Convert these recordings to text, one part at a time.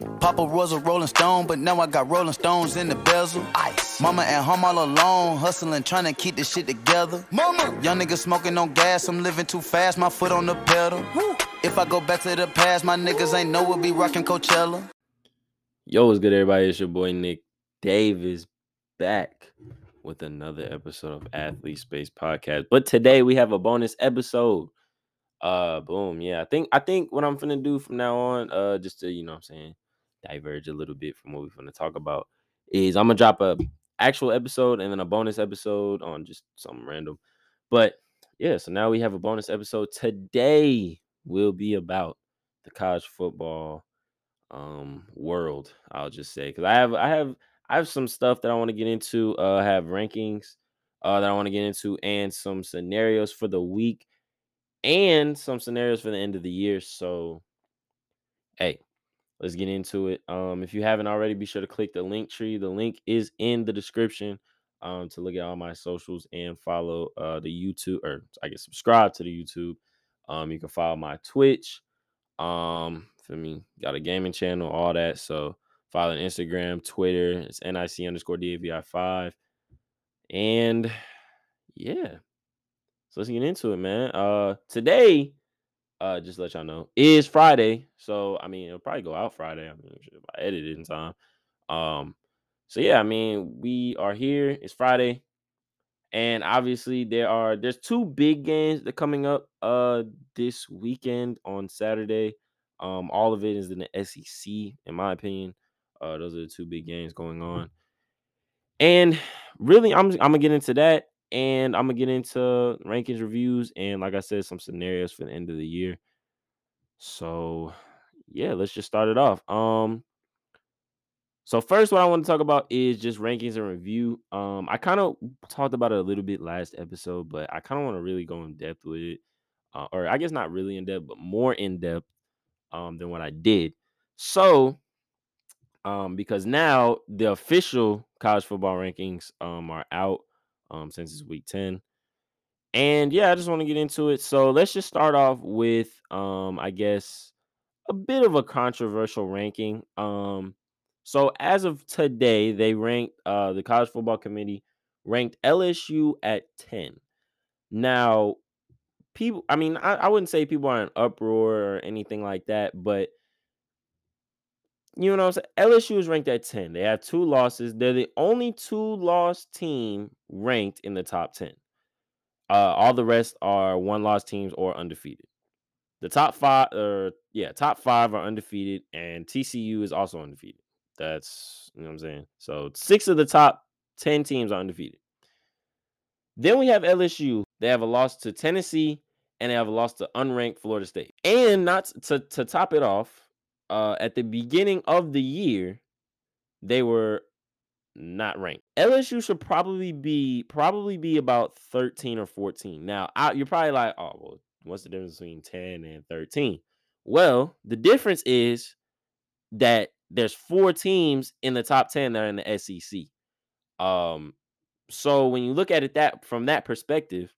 Woo! Papa was a Rolling Stone, but now I got Rolling Stones in the bezel. Ice. Mama at home all alone, hustling, trying to keep this shit together. Mama! Young nigga smoking on gas, I'm living too fast, my foot on the pedal. Woo! If I go back to the past, my niggas ain't know we'll be rocking Coachella. Yo, what's good, everybody? It's your boy Nick Davis back with another episode of Athlete Space Podcast. But today we have a bonus episode. Boom. Yeah, I think what I'm finna do from now on, just to, you know what I'm saying, diverge a little bit from what we're gonna talk about, is I'm gonna drop a actual episode and then a bonus episode on just something random. But yeah, so now we have a bonus episode. Today will be about the college football world, I'll just say, because I have some stuff that I want to get into. I have rankings that I want to get into, and some scenarios for the week. And some scenarios for the end of the year. So, hey, let's get into it. If you haven't already, be sure to click the link tree. The link is in the description to look at all my socials and follow the YouTube, or I guess subscribe to the YouTube. You can follow my Twitch. For me, got a gaming channel, all that. So, follow on Instagram, Twitter. It's NIC_DAVI5. And, yeah. Let's get into it, man. Today, just to let y'all know, is Friday. So, I mean, it'll probably go out Friday. I mean, if I edit it in time. So yeah, I mean, we are here. It's Friday. And obviously, there's two big games that are coming up this weekend on Saturday. All of it is in the SEC, in my opinion. Those are the two big games going on. And really, I'm gonna get into that. And I'm going to get into rankings, reviews, and like I said, some scenarios for the end of the year. So, yeah, let's just start it off. So first, what I want to talk about is just rankings and review. I kind of talked about it a little bit last episode, but I kind of want to really go in depth with it. Or I guess not really in depth, but more in depth than what I did. So, because now the official college football rankings are out. Since it's week 10. And yeah, I just want to get into it. So let's just start off with I guess a bit of a controversial ranking. So as of today, they ranked the college football committee ranked LSU at 10. Now, people, I mean, I wouldn't say people are in uproar or anything like that, but you know what I'm saying? LSU is ranked at 10. They have two losses. They're the only two-loss team ranked in the top 10. All the rest are one-loss teams or undefeated. The top five are undefeated, and TCU is also undefeated. That's, you know what I'm saying? So 6 of the top 10 teams are undefeated. Then we have LSU. They have a loss to Tennessee, and they have a loss to unranked Florida State. And not to top it off, at the beginning of the year, they were not ranked. LSU should probably be about 13 or 14. Now, you're probably like, oh, well, what's the difference between 10 and 13? Well, the difference is that there's 4 teams in the top 10 that are in the SEC. So when you look at it from that perspective,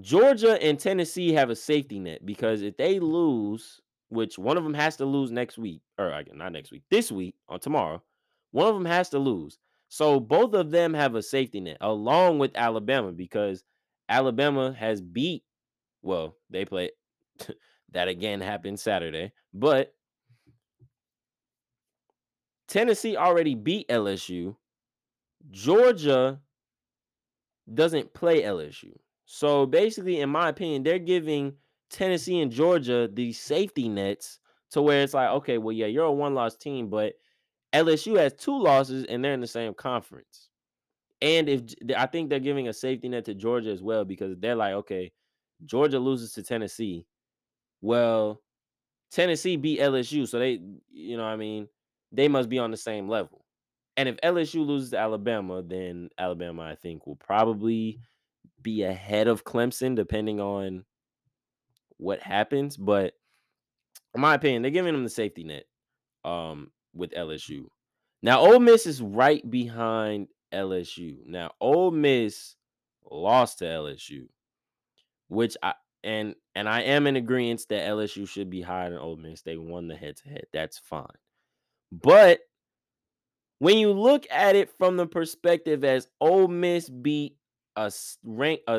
Georgia and Tennessee have a safety net, because if they lose, which one of them has to lose next week, or not next week, this week or tomorrow, one of them has to lose. So both of them have a safety net, along with Alabama, because Alabama has beat, well, they play, that again happened Saturday, but Tennessee already beat LSU. Georgia doesn't play LSU. So basically, in my opinion, they're giving Tennessee and Georgia these safety nets to where it's like, okay, well, yeah, you're a one-loss team, but LSU has 2 losses, and they're in the same conference. And if I think they're giving a safety net to Georgia as well, because they're like, okay, Georgia loses to Tennessee. Well, Tennessee beat LSU, so they, you know what I mean, they must be on the same level. And if LSU loses to Alabama, then Alabama, I think, will probably be ahead of Clemson, depending on what happens. But in my opinion, they're giving them the safety net with LSU. Now, Ole Miss is right behind LSU. Now, Ole Miss lost to LSU, which and I am in agreement that LSU should be higher than Ole Miss. They won the head-to-head. That's fine. But when you look at it from the perspective as Ole Miss beat a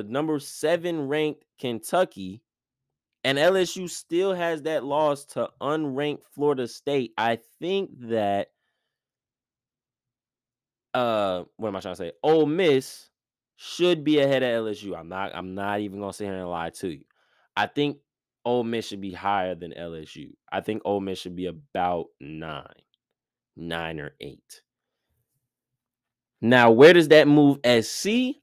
number 7 ranked Kentucky, and LSU still has that loss to unranked Florida State, I think that Ole Miss should be ahead of LSU. I'm not even gonna sit here and lie to you. I think Ole Miss should be higher than LSU. I think Ole Miss should be about 9 or 8. Now, where does that move SC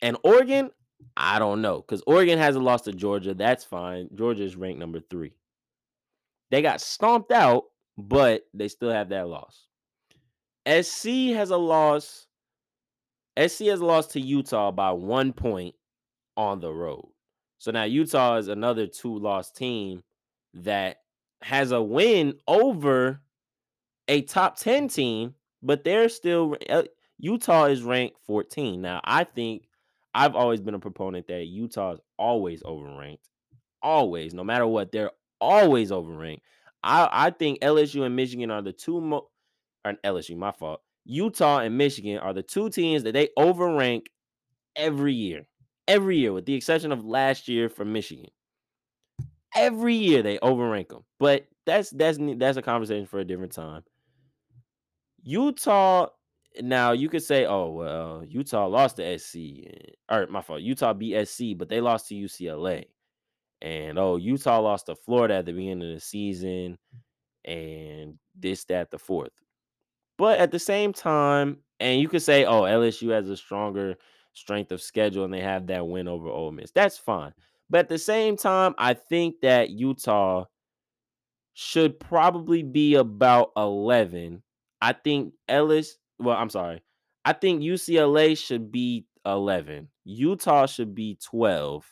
and Oregon? I don't know, because Oregon hasn't lost to Georgia. That's fine. Georgia is ranked number 3. They got stomped out, but they still have that loss. SC has a loss. SC has lost to Utah by 1 point on the road. So now Utah is another 2-loss team that has a win over a top 10 team, but they're still Utah is ranked 14. Now, I think I've always been a proponent that Utah is always overranked. Always. No matter what, they're always overranked. I think LSU and Michigan are the two most... LSU, my fault. Utah and Michigan are the two teams that they overrank every year. Every year, with the exception of last year for Michigan. Every year they overrank them. But that's a conversation for a different time. Utah... Now, you could say, oh, well, Utah lost to SC. Or, my fault, Utah beat SC, but they lost to UCLA. And, oh, Utah lost to Florida at the beginning of the season. And this, that, the fourth. But at the same time, and you could say, oh, LSU has a stronger strength of schedule, and they have that win over Ole Miss. That's fine. But at the same time, I think that Utah should probably be about 11. I think I think UCLA should be 11. Utah should be 12.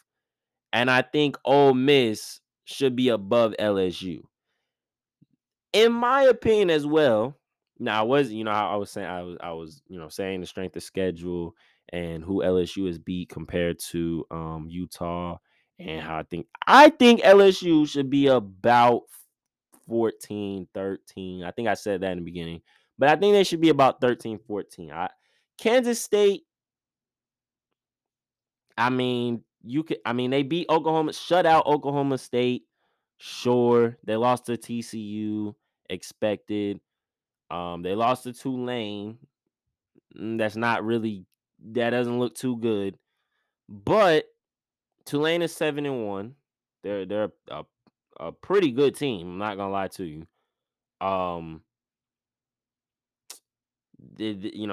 And I think Ole Miss should be above LSU. In my opinion as well, now I was saying the strength of schedule and who LSU has beat compared to Utah, and how I think LSU should be about 14, 13. I think I said that in the beginning. But I think they should be about 13, 14. Kansas State, they beat Oklahoma, shut out Oklahoma State. Sure, they lost to TCU, expected. They lost to Tulane. That doesn't look too good. But Tulane is 7-1. They're a pretty good team. I'm not gonna lie to you.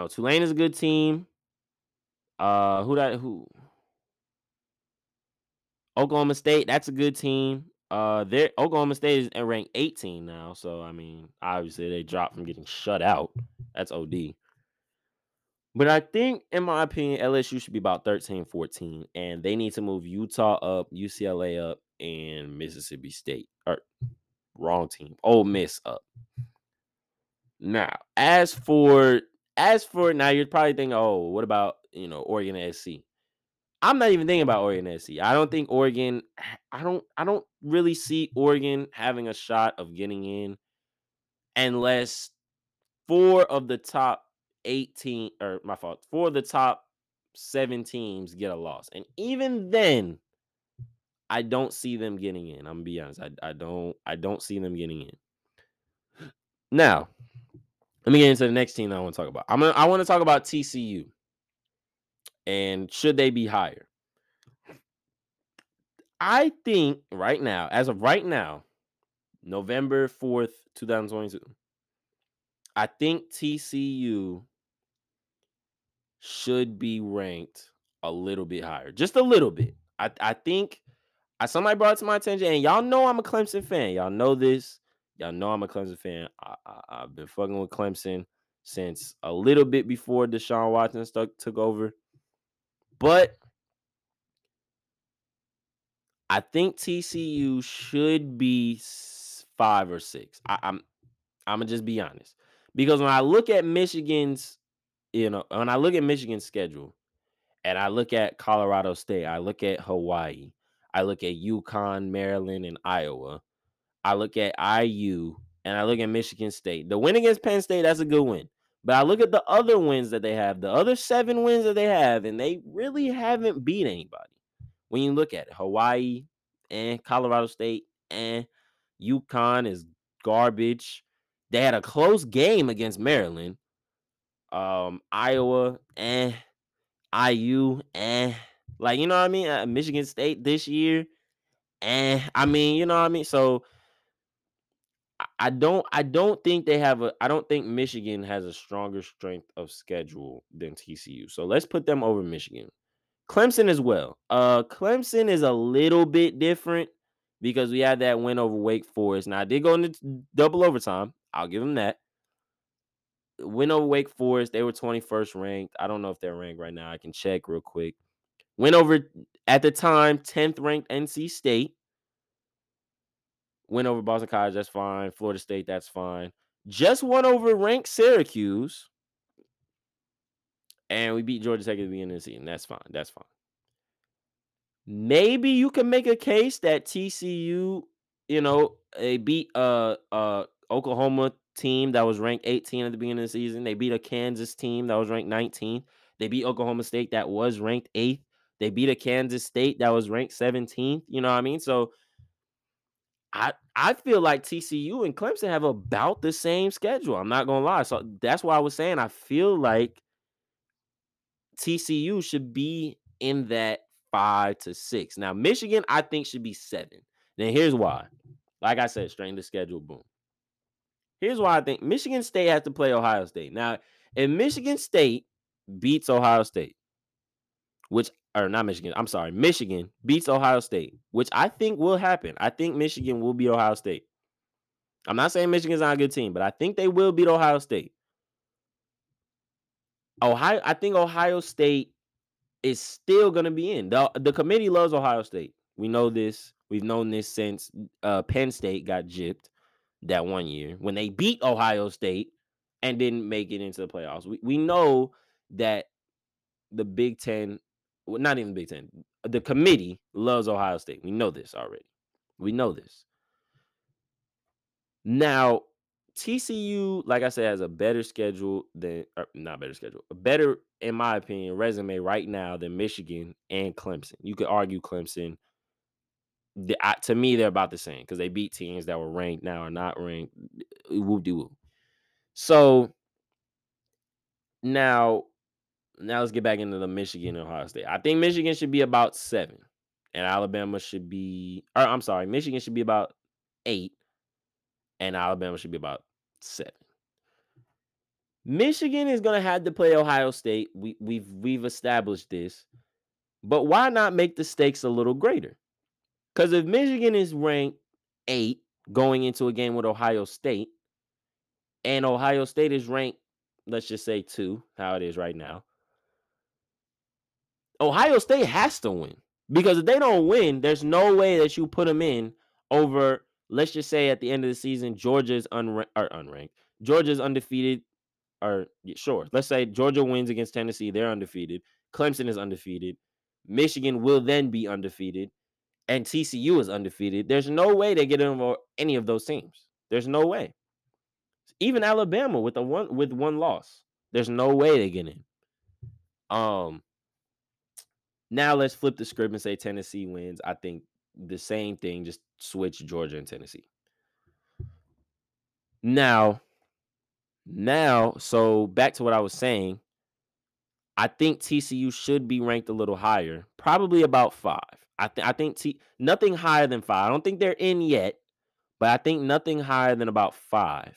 Tulane is a good team. Oklahoma State, that's a good team. Oklahoma State is ranked 18 now, so obviously they dropped from getting shut out. That's OD. But I think, in my opinion, LSU should be about 13, 14, and they need to move Utah up, UCLA up, and Mississippi State. Or wrong team, Ole Miss up. Now, now you're probably thinking, oh, what about, Oregon and SC? I'm not even thinking about Oregon and SC. I don't really see Oregon having a shot of getting in unless 4 of the top 7 teams get a loss. And even then, I don't see them getting in. I'm gonna be honest. I don't see them getting in. Now, let me get into the next team that I want to talk about. I want to talk about TCU. And should they be higher? I think right now, as of right now, November 4th, 2022, I think TCU should be ranked a little bit higher. Just a little bit. I think somebody brought it to my attention, and y'all know I'm a Clemson fan. Y'all know this. Y'all know I'm a Clemson fan. I've been fucking with Clemson since a little bit before Deshaun Watson took over. But I think TCU should be 5 or 6. I'm gonna just be honest, because when I look at Michigan's schedule, and I look at Colorado State, I look at Hawaii, I look at UConn, Maryland, and Iowa. I look at IU, and I look at Michigan State. The win against Penn State, that's a good win. But I look at the other wins that they have, the other 7 wins that they have, and they really haven't beat anybody. When you look at it, Hawaii and Colorado State and UConn is garbage. They had a close game against Maryland. Iowa and IU and like, you know what I mean? Michigan State this year. And I mean, you know what I mean? So I don't think Michigan has a stronger strength of schedule than TCU. So let's put them over Michigan. Clemson as well. Clemson is a little bit different because we had that win over Wake Forest. Now, I did go into double overtime. I'll give them that. Win over Wake Forest. They were 21st ranked. I don't know if they're ranked right now. I can check real quick. Win over, at the time, 10th ranked NC State. Win over Boston College, that's fine. Florida State, that's fine. Just won over ranked Syracuse. And we beat Georgia Tech at the beginning of the season. That's fine. That's fine. Maybe you can make a case that TCU, you know, they beat Oklahoma team that was ranked 18 at the beginning of the season. They beat a Kansas team that was ranked 19. They beat Oklahoma State that was ranked 8th. They beat a Kansas State that was ranked 17th. You know what I mean? So I feel like TCU and Clemson have about the same schedule. I'm not going to lie. So that's why I was saying I feel like TCU should be in that 5 to 6. Now, Michigan, I think, should be 7. Then here's why. Like I said, straighten the schedule, boom. Here's why I think Michigan State has to play Ohio State. Now, if Michigan State beats Ohio State, Michigan beats Ohio State, which I think will happen. I think Michigan will beat Ohio State. I'm not saying Michigan's not a good team, but I think they will beat Ohio State. I think Ohio State is still going to be in. The committee loves Ohio State. We know this. We've known this since Penn State got gypped that one year when they beat Ohio State and didn't make it into the playoffs. We know that the Big Ten, well, not even Big Ten, the committee loves Ohio State. We know this already. We know this. Now, TCU, like I said, has a better schedule than, not better schedule, a better, in my opinion, resume right now than Michigan and Clemson. You could argue Clemson, to me, they're about the same because they beat teams that were ranked now or not ranked. Whoop-de-whoop. So now let's get back into the Michigan and Ohio State. I think Michigan should be about 7, and Alabama should be, or I'm sorry, Michigan should be about 8. And Alabama should be about 7. Michigan is going to have to play Ohio State. We've established this. But why not make the stakes a little greater? Because if Michigan is ranked 8 going into a game with Ohio State, and Ohio State is ranked, let's just say 2, how it is right now, Ohio State has to win. Because if they don't win, there's no way that you put them in over, let's just say at the end of the season, Georgia's unranked. Georgia's undefeated. Or sure, let's say Georgia wins against Tennessee. They're undefeated. Clemson is undefeated. Michigan will then be undefeated. And TCU is undefeated. There's no way they get over any of those teams. There's no way. Even Alabama with one loss. There's no way they get in. Now let's flip the script and say Tennessee wins. I think the same thing, just switch Georgia and Tennessee. Now, so back to what I was saying. I think TCU should be ranked a little higher, probably about 5. I think nothing higher than 5. I don't think they're in yet, but I think nothing higher than about 5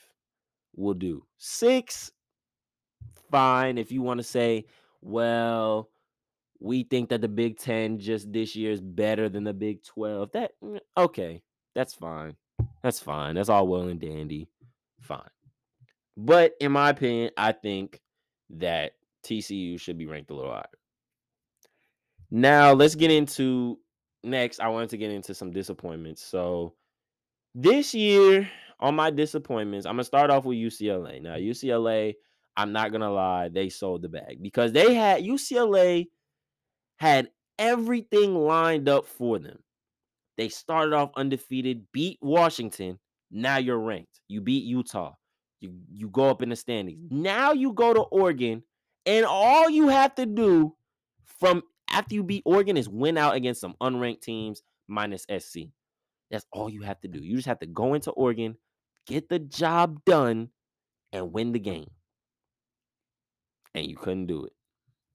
will do. 6, fine. If you want to say, well, we think that the Big Ten just this year is better than the Big 12. Okay, that's fine. That's fine. That's all well and dandy. Fine. But in my opinion, I think that TCU should be ranked a little higher. Now, let's get into next. I wanted to get into some disappointments. So this year, on my disappointments, I'm going to start off with UCLA. Now, UCLA, I'm not going to lie, they sold the bag because UCLA had everything lined up for them. They started off undefeated, beat Washington. Now you're ranked. You beat Utah. You go up in the standings. Now you go to Oregon, and all you have to do from after you beat Oregon is win out against some unranked teams minus SC. That's all you have to do. You just have to go into Oregon, get the job done, and win the game. And you couldn't do it.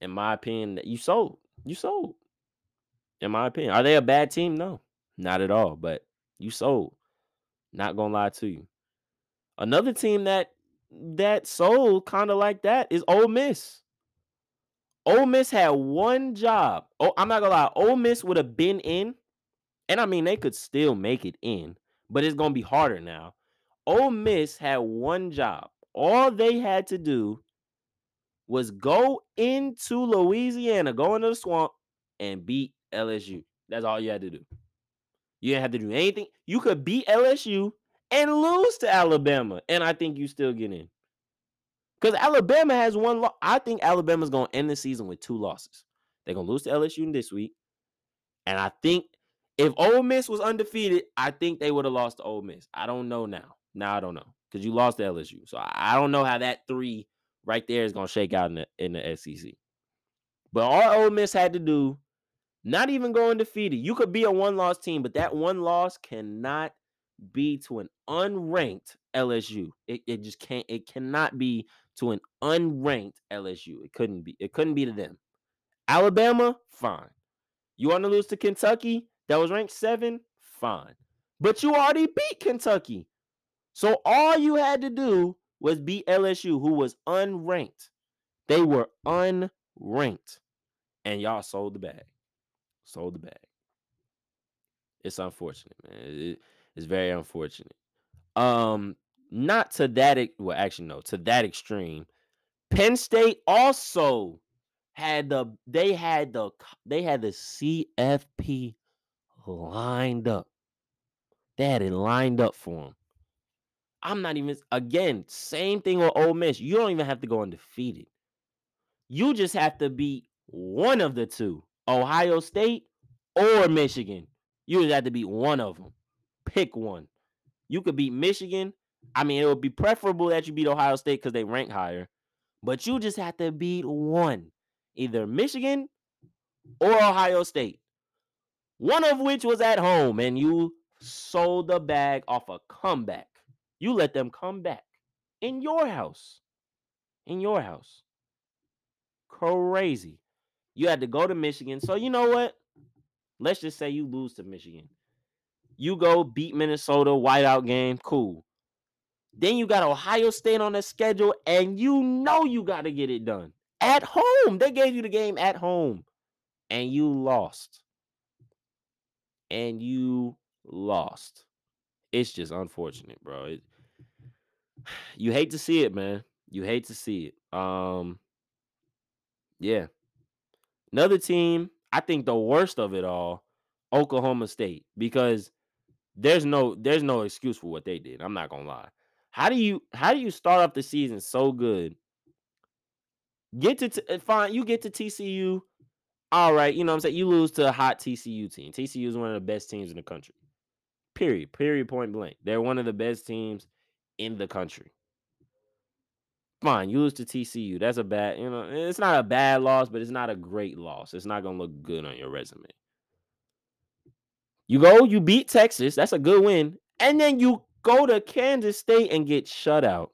In my opinion, you sold. You sold. In my opinion. Are they a bad team? No. Not at all. But you sold. Not gonna lie to you. Another team that sold kind of like that is Ole Miss. Ole Miss had one job. Oh, I'm not gonna lie. Ole Miss would have been in. And I mean, they could still make it in. But it's gonna be harder now. Ole Miss had one job. All they had to do was go into Louisiana, go into the swamp, and beat LSU. That's all you had to do. You didn't have to do anything. You could beat LSU and lose to Alabama, and I think you still get in. Because Alabama has one loss. I think Alabama's going to end the season with two losses. They're going to lose to LSU this week. And I think if Ole Miss was undefeated, I think they would have lost to Ole Miss. I don't know now. Now I don't know because you lost to LSU. So I don't know how that three right there is going to shake out in the SEC. But all Ole Miss had to do, not even go undefeated. You could be a one-loss team, but that one loss cannot be to an unranked LSU. It just can't. It cannot be to an unranked LSU. It couldn't be. It couldn't be to them. Alabama, fine. You want to lose to Kentucky, that was ranked 7, fine. But you already beat Kentucky. So all you had to do was beat LSU, who was unranked. They were unranked. And y'all sold the bag. Sold the bag. It's unfortunate, man. It's very unfortunate. Not to that. Well, actually, no. To that extreme, Penn State also had the. They had the CFP lined up. They had it lined up for them. I'm not even. Again, same thing with Ole Miss. You don't even have to go undefeated. You just have to beat one of the two. Ohio State or Michigan. You would have to beat one of them. Pick one. You could beat Michigan. I mean, it would be preferable that you beat Ohio State because they rank higher. But you just have to beat one. Either Michigan or Ohio State. One of which was at home. And you sold the bag off a comeback. You let them come back. In your house. In your house. Crazy. You had to go to Michigan. So, you know what? Let's just say you lose to Michigan. You go beat Minnesota, whiteout game, cool. Then you got Ohio State on the schedule, and you know you got to get it done. At home. They gave you the game at home, and you lost. It's just unfortunate, bro. You hate to see it, man. You hate to see it. Yeah. Another team, I think the worst of it all, Oklahoma State, because there's no excuse for what they did. I'm not gonna lie. How do you start off the season so good? You get to TCU. All right, you know what I'm saying? You lose to a hot TCU team. TCU is one of the best teams in the country. Period, point blank. They're one of the best teams in the country. Fine, you lose to TCU. That's a bad, it's not a bad loss, but it's not a great loss. It's not going to look good on your resume. You beat Texas. That's a good win. And then you go to Kansas State and get shut out.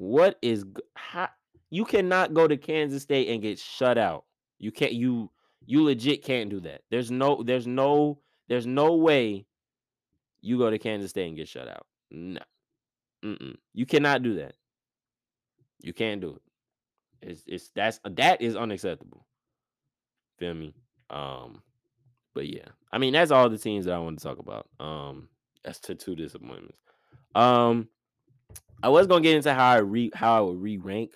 You cannot go to Kansas State and get shut out. You can't, you legit can't do that. There's no way you go to Kansas State and get shut out. No. You cannot do that. You can't do it. That is unacceptable. Feel me? But yeah, I mean that's all the teams that I want to talk about. That's the two disappointments. I was gonna get into how I would re-rank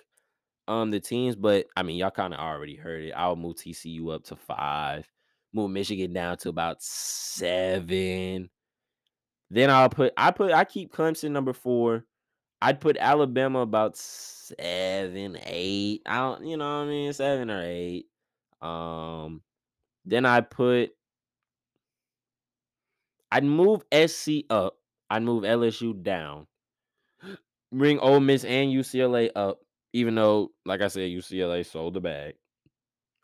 the teams, but I mean y'all kind of already heard it. I would move TCU up to 5, move Michigan down to about 7. Then I keep Clemson number 4. I'd put Alabama about 7, 8. I don't, you know what I mean? 7 or 8. Then I put I'd move SC up. I'd move LSU down. Bring Ole Miss and UCLA up, even though, like I said, UCLA sold the bag.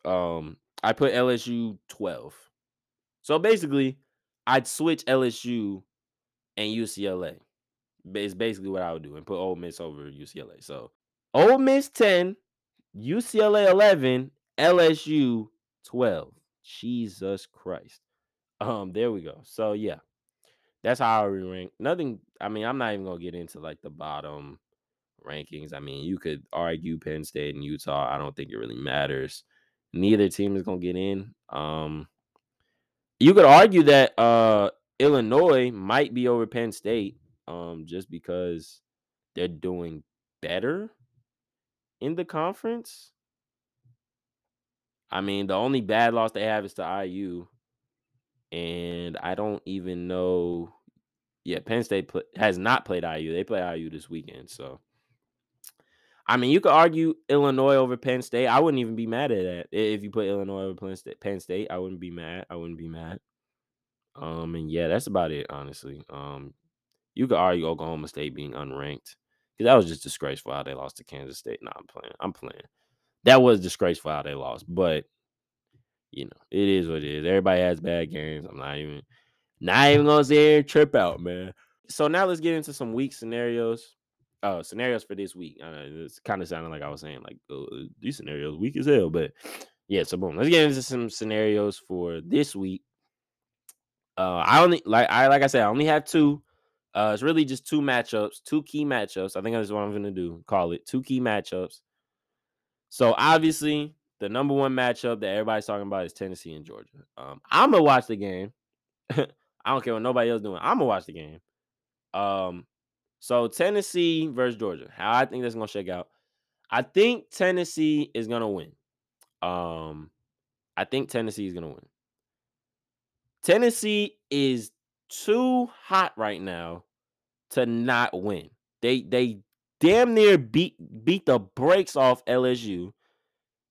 I put LSU 12. So basically, I'd switch LSU and UCLA. It's basically what I would do, and put Ole Miss over UCLA. So Ole Miss 10, UCLA 11, LSU 12. Jesus Christ. There we go. So yeah, that's how I rank. Nothing. I mean, I'm not even gonna get into like the bottom rankings. I mean, you could argue Penn State and Utah. I don't think it really matters. Neither team is gonna get in. You could argue that Illinois might be over Penn State, just because they're doing better in the conference. I mean, the only bad loss they have is to IU. And I don't even know. Yeah, Penn State has not played IU. They play IU this weekend. So, I mean, you could argue Illinois over Penn State. I wouldn't even be mad at that. If you put Illinois over Penn State, I wouldn't be mad. I wouldn't be mad. And yeah, that's about it, honestly. You could argue Oklahoma State being unranked, because that was just disgraceful how they lost to Kansas State. No, I'm playing. That was disgraceful how they lost, but you know, it is what it is. Everybody has bad games. I'm not even gonna sit here and trip out, man. So now let's get into some week scenarios. Scenarios for this week. I know it's kind of sounding like I was saying, like, these scenarios weak as hell, but yeah, so boom. Let's get into some scenarios for this week. I only have two. It's really just two matchups, two key matchups. I think that's what I'm gonna do. Call it two key matchups. So obviously, the number one matchup that everybody's talking about is Tennessee and Georgia. I'm going to watch the game. I don't care what nobody else doing. I'm going to watch the game. So Tennessee versus Georgia. How I think that's going to shake out. I think Tennessee is going to win. I think Tennessee is going to win. Tennessee is too hot right now to not win. They damn near beat the brakes off LSU.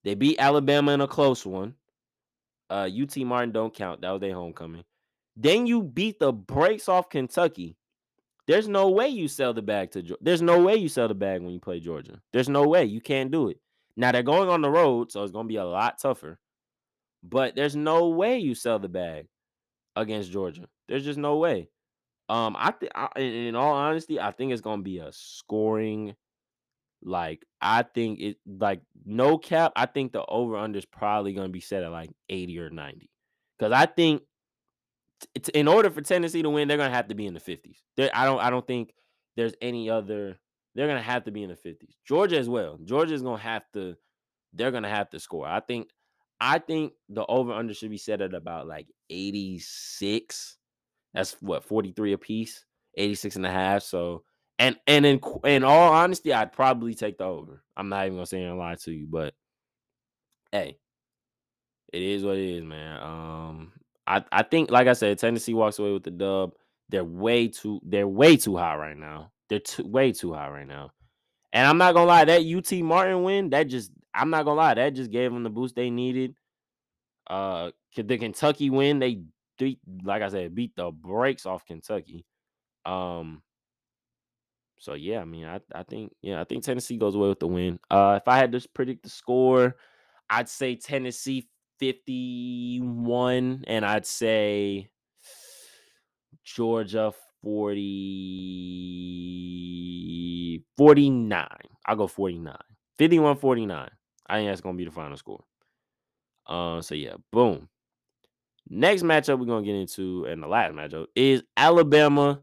They beat Alabama in a close one. UT Martin don't count. That was their homecoming. Then you beat the brakes off Kentucky. There's no way you sell the bag to Georgia. There's no way you sell the bag when you play Georgia. There's no way. You can't do it. Now, they're going on the road, so it's going to be a lot tougher. But there's no way you sell the bag against Georgia. There's just no way. In all honesty, I think it's going to be a scoring. Like, I think it, like, no cap, I think the over-under is probably going to be set at like 80 or 90. Because I think it's, in order for Tennessee to win, they're going to have to be in the 50s. I don't think there's any other. They're going to have to be in the 50s. Georgia as well. Georgia's going to have to. They're going to have to score. I think the over-under should be set at about like 86. That's what, 43 apiece, 86 and a half. So. And in all honesty, I'd probably take the over. I'm not even going to say and lie to you, but hey, it is what it is, man. I think, like I said, Tennessee walks away with the dub. They're way too high right now. Way too high right now. And I'm not going to lie, that UT Martin win, that just gave them the boost they needed. The Kentucky win, they beat the brakes off Kentucky. So, yeah, I mean, I think Tennessee goes away with the win. If I had to predict the score, I'd say Tennessee 51, and I'd say Georgia 49. I'll go 49. 51-49. I think that's going to be the final score. So, yeah, boom. Next matchup we're going to get into, and the last matchup, is Alabama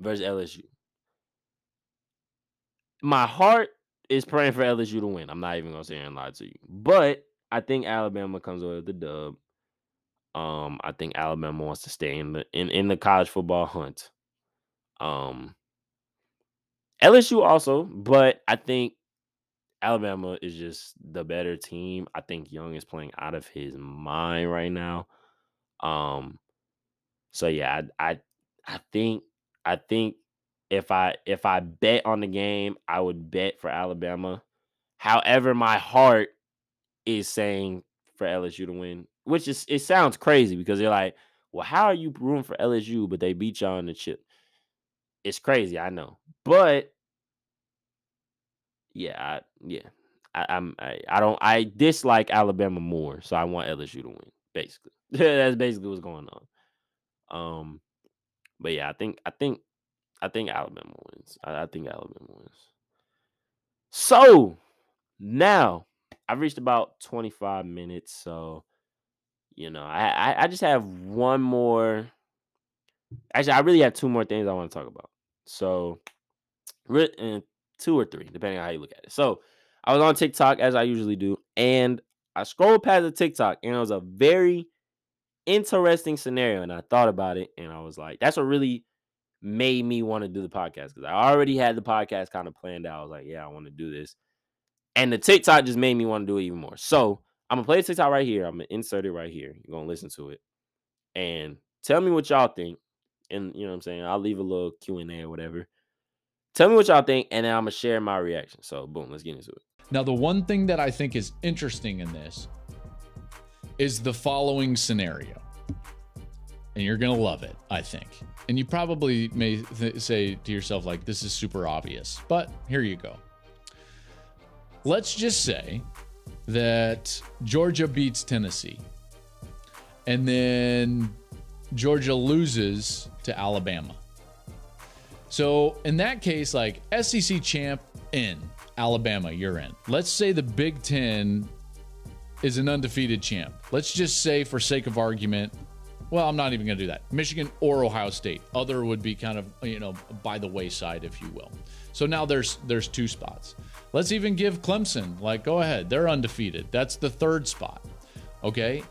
versus LSU. My heart is praying for LSU to win. I'm not even going to say and lie to you. But I think Alabama comes away with the dub. I think Alabama wants to stay in the college football hunt. LSU also, but I think Alabama is just the better team. I think Young is playing out of his mind right now. So yeah, I think if I bet on the game, I would bet for Alabama. However, my heart is saying for LSU to win, which is, it sounds crazy because they're like, well, how are you rooting for LSU, but they beat y'all in the chip? It's crazy, I know. But I dislike Alabama more, so I want LSU to win, basically. That's basically what's going on. But yeah, I think Alabama wins. I think Alabama wins. So now I've reached about 25 minutes. So, you know, I just have one more. Actually, I really have two more things I want to talk about. So, two or three, depending on how you look at it. So I was on TikTok, as I usually do, and I scrolled past the TikTok, and it was a very interesting scenario, and I thought about it, and I was like, that's what really made me want to do the podcast, because I already had the podcast kind of planned out. I was like, yeah, I want to do this, and the TikTok just made me want to do it even more. So I'm gonna play the TikTok right here. I'm gonna insert it right here. You're gonna listen to it and tell me what y'all think, and you know what I'm saying, I'll leave a little Q&A or whatever. Tell me what y'all think, and then I'm gonna share my reaction. So boom, let's get into it. Now, the one thing that I think is interesting in this is the following scenario, and you're gonna love it, I think. And you probably may say to yourself, like, this is super obvious, but here you go. Let's just say that Georgia beats Tennessee, and then Georgia loses to Alabama. So in that case, like, SEC champ in, Alabama, you're in. Let's say the Big Ten is an undefeated champ. Let's just say, for sake of argument, well, I'm not even going to do that. Michigan or Ohio State. Other would be kind of, you know, by the wayside, if you will. So now there's two spots. Let's even give Clemson, like, go ahead. They're undefeated. That's the third spot. Okay.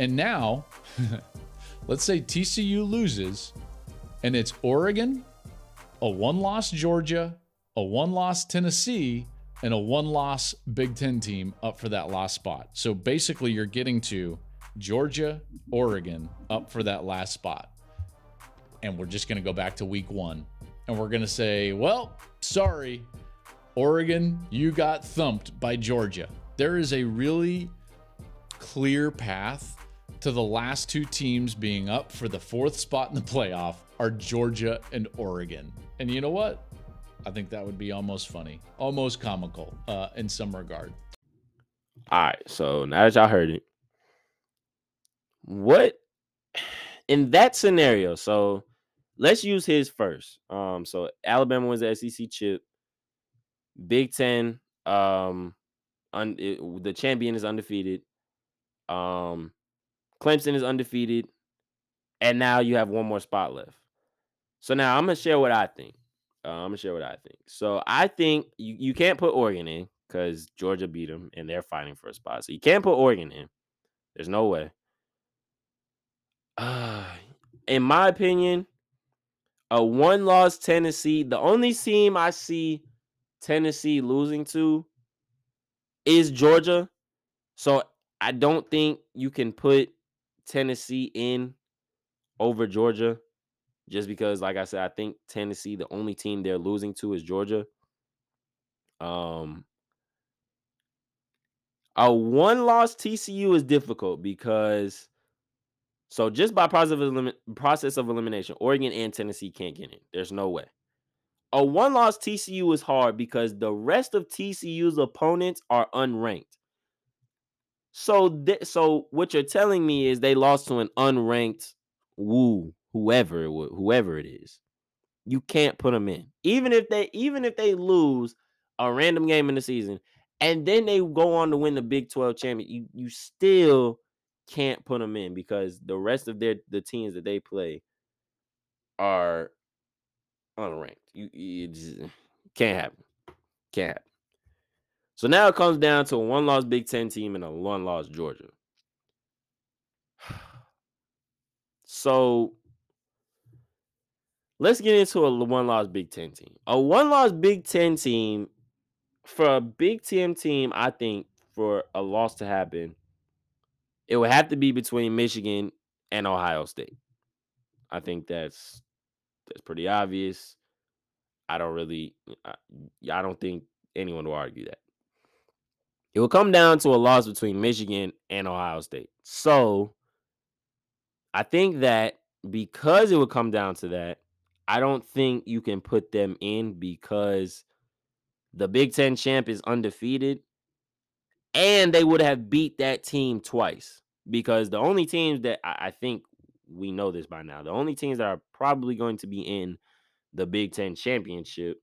And now let's say TCU loses, and it's Oregon, a one-loss Georgia, a one-loss Tennessee, and a one-loss Big Ten team up for that last spot. So basically you're getting to Georgia, Oregon up for that last spot. And we're just going to go back to week one, and we're going to say, well, sorry, Oregon, you got thumped by Georgia. There is a really clear path to the last two teams being up for the fourth spot in the playoff are Georgia and Oregon. And you know what? I think that would be almost funny, almost comical in some regard. All right. So now that y'all heard it, what in that scenario? So let's use his first. So Alabama wins the SEC chip, Big Ten. The champion is undefeated. Clemson is undefeated, and now you have one more spot left. So now I'm gonna share what I think. So I think you can't put Oregon in because Georgia beat them and they're fighting for a spot. So you can't put Oregon in. There's no way. In my opinion, a one-loss Tennessee, the only team I see Tennessee losing to is Georgia. So I don't think you can put Tennessee in over Georgia just because, like I said, I think Tennessee, the only team they're losing to is Georgia. A one-loss TCU is difficult because, so just by process of elimination, Oregon and Tennessee can't get in. There's no way. A one-loss TCU is hard because the rest of TCU's opponents are unranked. So what you're telling me is they lost to an unranked whoever it is. You can't put them in. Even if they lose a random game in the season and then they go on to win the Big 12 champion, you still can't put them in because the rest of the teams that they play are unranked. You just can't happen. Can't happen. So now it comes down to a one-loss Big Ten team and a one-loss Georgia. So let's get into a one-loss Big Ten team. A one-loss Big Ten team, for a Big Ten team, I think for a loss to happen, it would have to be between Michigan and Ohio State. I think that's pretty obvious. I don't think anyone will argue that. It will come down to a loss between Michigan and Ohio State. So I think that because it would come down to that, I don't think you can put them in because the Big Ten champ is undefeated, and they would have beat that team twice because the only teams that I think we know this by now, the only teams that are probably going to be in the Big Ten championship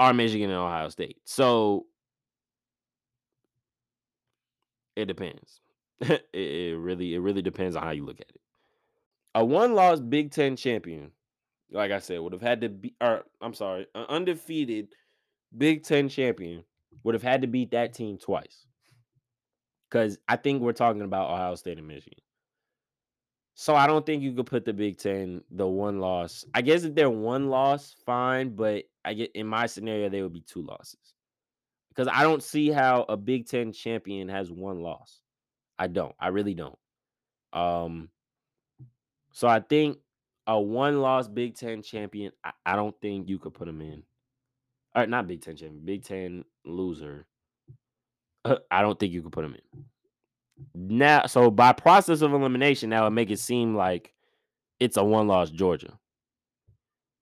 are Michigan and Ohio State. So it depends. It really depends on how you look at it. A one-loss Big Ten champion, like I said, would have had to be, or I'm sorry, an undefeated Big Ten champion would have had to beat that team twice. Because I think we're talking about Ohio State and Michigan. So I don't think you could put the Big Ten, the one loss. I guess if they're one loss, fine. But I get in my scenario, they would be two losses. Because I don't see how a Big Ten champion has one loss. I don't. I really don't. So I think a one-loss Big Ten champion, I don't think you could put them in. All right, not Big Ten champion, Big Ten loser. I don't think you could put them in. Now, so by process of elimination, that would make it seem like it's a one-loss Georgia.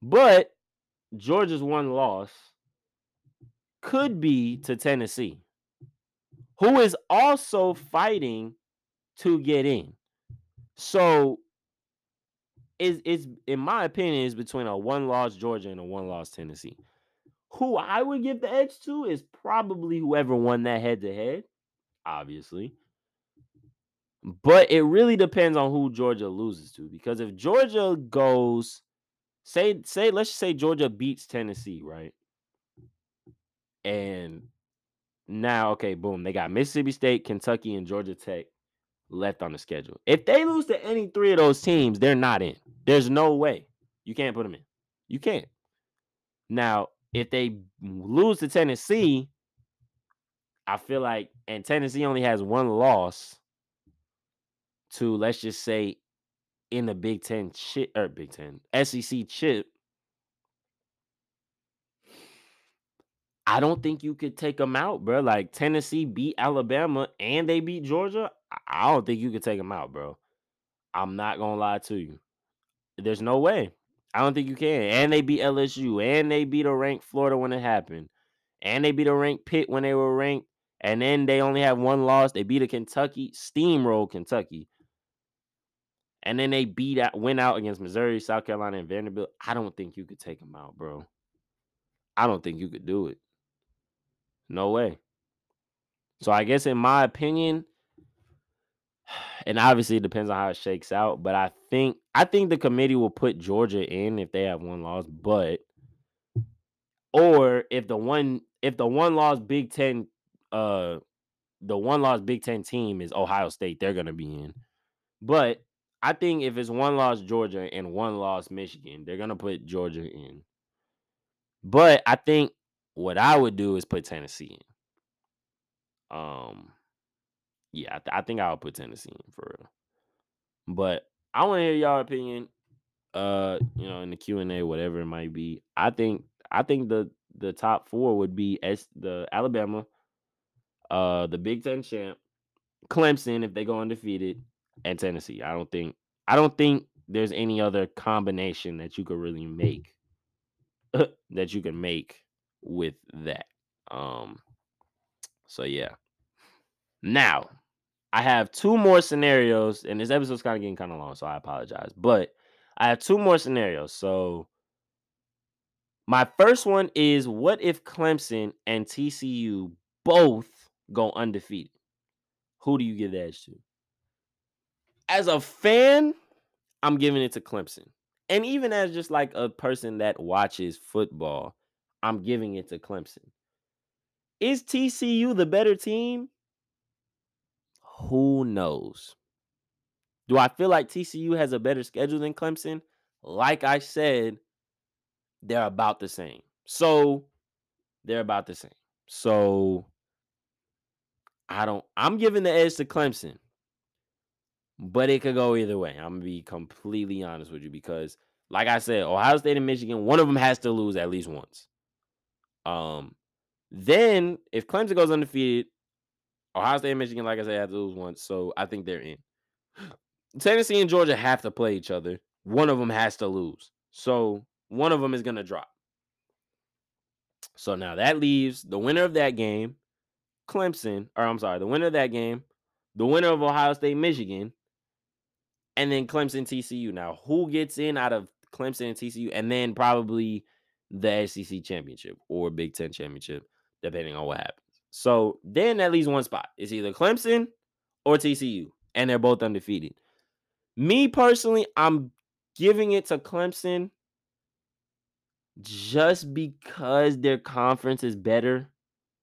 But Georgia's one loss could be to Tennessee, who is also fighting to get in. So it's in my opinion, is between a one-loss Georgia and a one-loss Tennessee. Who I would give the edge to is probably whoever won that head-to-head, obviously. But it really depends on who Georgia loses to, because if Georgia goes, say let's say Georgia beats Tennessee, right? And now, okay, boom, they got Mississippi State, Kentucky, and Georgia Tech left on the schedule. If they lose to any three of those teams, they're not in. There's no way. You can't put them in. You can't. Now, if they lose to Tennessee, I feel like, and Tennessee only has one loss to, let's just say, in the Big Ten SEC chip, I don't think you could take them out, bro. Like, Tennessee beat Alabama and they beat Georgia. I don't think you could take them out, bro. I'm not going to lie to you. There's no way. I don't think you can. And they beat LSU. And they beat a ranked Florida when it happened. And they beat a ranked Pitt when they were ranked. And then they only have one loss. They beat a Kentucky, steamrolled Kentucky. And then they went out against Missouri, South Carolina, and Vanderbilt. I don't think you could take them out, bro. I don't think you could do it. No way. So I guess in my opinion, and obviously it depends on how it shakes out, but I think the committee will put Georgia in if they have one loss, but or if the one loss Big Ten team is Ohio State, they're gonna be in. But I think if it's one loss Georgia and one loss Michigan, they're gonna put Georgia in. But I think what I would do is put Tennessee in. Yeah, I think I would put Tennessee in for real. But I want to hear y'all opinion. In the Q&A, whatever it might be. I think the top four would be the Alabama, the Big Ten champ, Clemson if they go undefeated, and Tennessee. I don't think there's any other combination that you could really make. That you can make with that. So yeah. Now, I have two more scenarios, and this episode's getting long, so I apologize. But I have two more scenarios. So my first one is, what if Clemson and TCU both go undefeated? Who do you give the edge to? As a fan, I'm giving it to Clemson. And even as just like a person that watches football, I'm giving it to Clemson. Is TCU the better team? Who knows? Do I feel like TCU has a better schedule than Clemson? Like I said, they're about the same. So I'm giving the edge to Clemson. But it could go either way. I'm going to be completely honest with you because, like I said, Ohio State and Michigan, one of them has to lose at least once. Then, if Clemson goes undefeated, Ohio State and Michigan, like I said, have to lose once. So, I think they're in. Tennessee and Georgia have to play each other. One of them has to lose. So one of them is going to drop. So now that leaves the winner of that game, Clemson, or I'm sorry, the winner of that game, the winner of Ohio State, Michigan, and then Clemson, TCU. Now, who gets in out of Clemson and TCU, and then probably the SEC championship or Big Ten championship, depending on what happens. So then at least one spot. It's either Clemson or TCU, and they're both undefeated. Me personally, I'm giving it to Clemson just because their conference is better.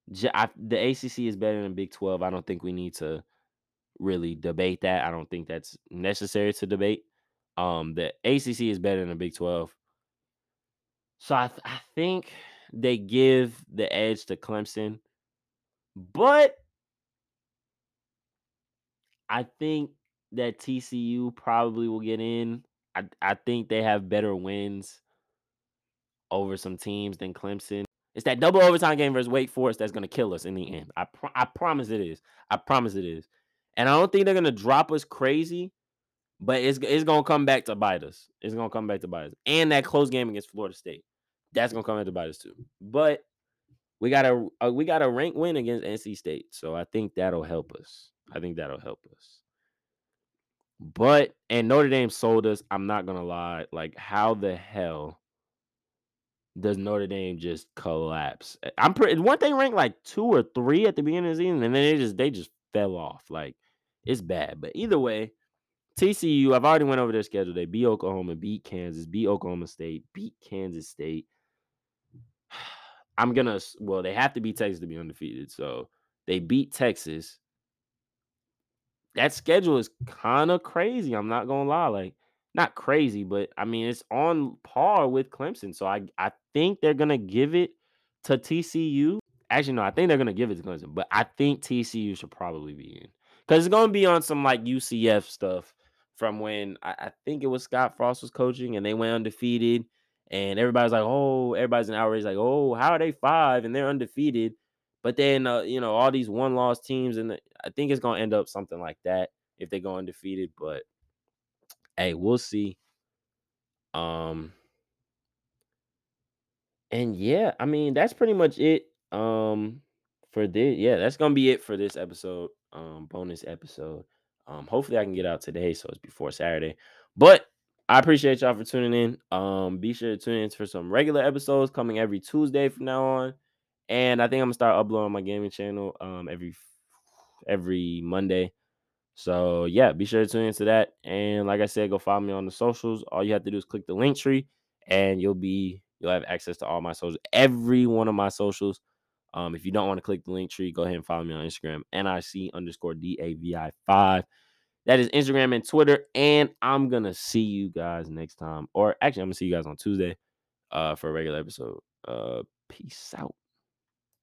The ACC is better than Big 12. I don't think we need to really debate that. I don't think that's necessary to debate. The ACC is better than the Big 12. So I think they give the edge to Clemson. But I think that TCU probably will get in. I think they have better wins over some teams than Clemson. It's that double overtime game versus Wake Forest that's going to kill us in the end. I promise it is. I promise it is. And I don't think they're going to drop us crazy, but it's going to come back to bite us. It's going to come back to bite us. And that close game against Florida State, that's going to come back to bite us too. But we got a ranked win against NC State, so I think that'll help us. I think that'll help us. But, and Notre Dame sold us, I'm not going to lie. Like, how the hell does Notre Dame just collapse? Weren't they ranked like 2 or 3 at the beginning of the season, and then they just fell off. Like, it's bad. But either way, TCU, I've already went over their schedule. They beat Oklahoma, beat Kansas, beat Oklahoma State, beat Kansas State. They have to beat Texas to be undefeated. So they beat Texas. That schedule is kind of crazy. I'm not going to lie. Like, not crazy, but, I mean, it's on par with Clemson. So I think they're going to give it to TCU. Actually, no, I think they're going to give it to Clemson. But I think TCU should probably be in. Because it's going to be on some, like, UCF stuff from when I think it was Scott Frost was coaching and they went undefeated. And everybody's in outrage. Like, oh, how are they 5 and they're undefeated? But then, all these one-loss teams, and I think it's going to end up something like that if they go undefeated. But, hey, we'll see. And, yeah, I mean, that's pretty much it for this. Yeah, that's going to be it for this episode, bonus episode. Hopefully I can get out today, so it's before Saturday. But I appreciate y'all for tuning in. Be sure to tune in for some regular episodes coming every Tuesday from now on. And I think I'm going to start uploading my gaming channel every Monday. So, yeah, be sure to tune into that. And like I said, go follow me on the socials. All you have to do is click the link tree, and you'll have access to all my socials, every one of my socials. If you don't want to click the link tree, go ahead and follow me on Instagram, NIC_DAVI5. That is Instagram and Twitter. And I'm going to see you guys next time. Or actually, I'm going to see you guys on Tuesday for a regular episode. Peace out.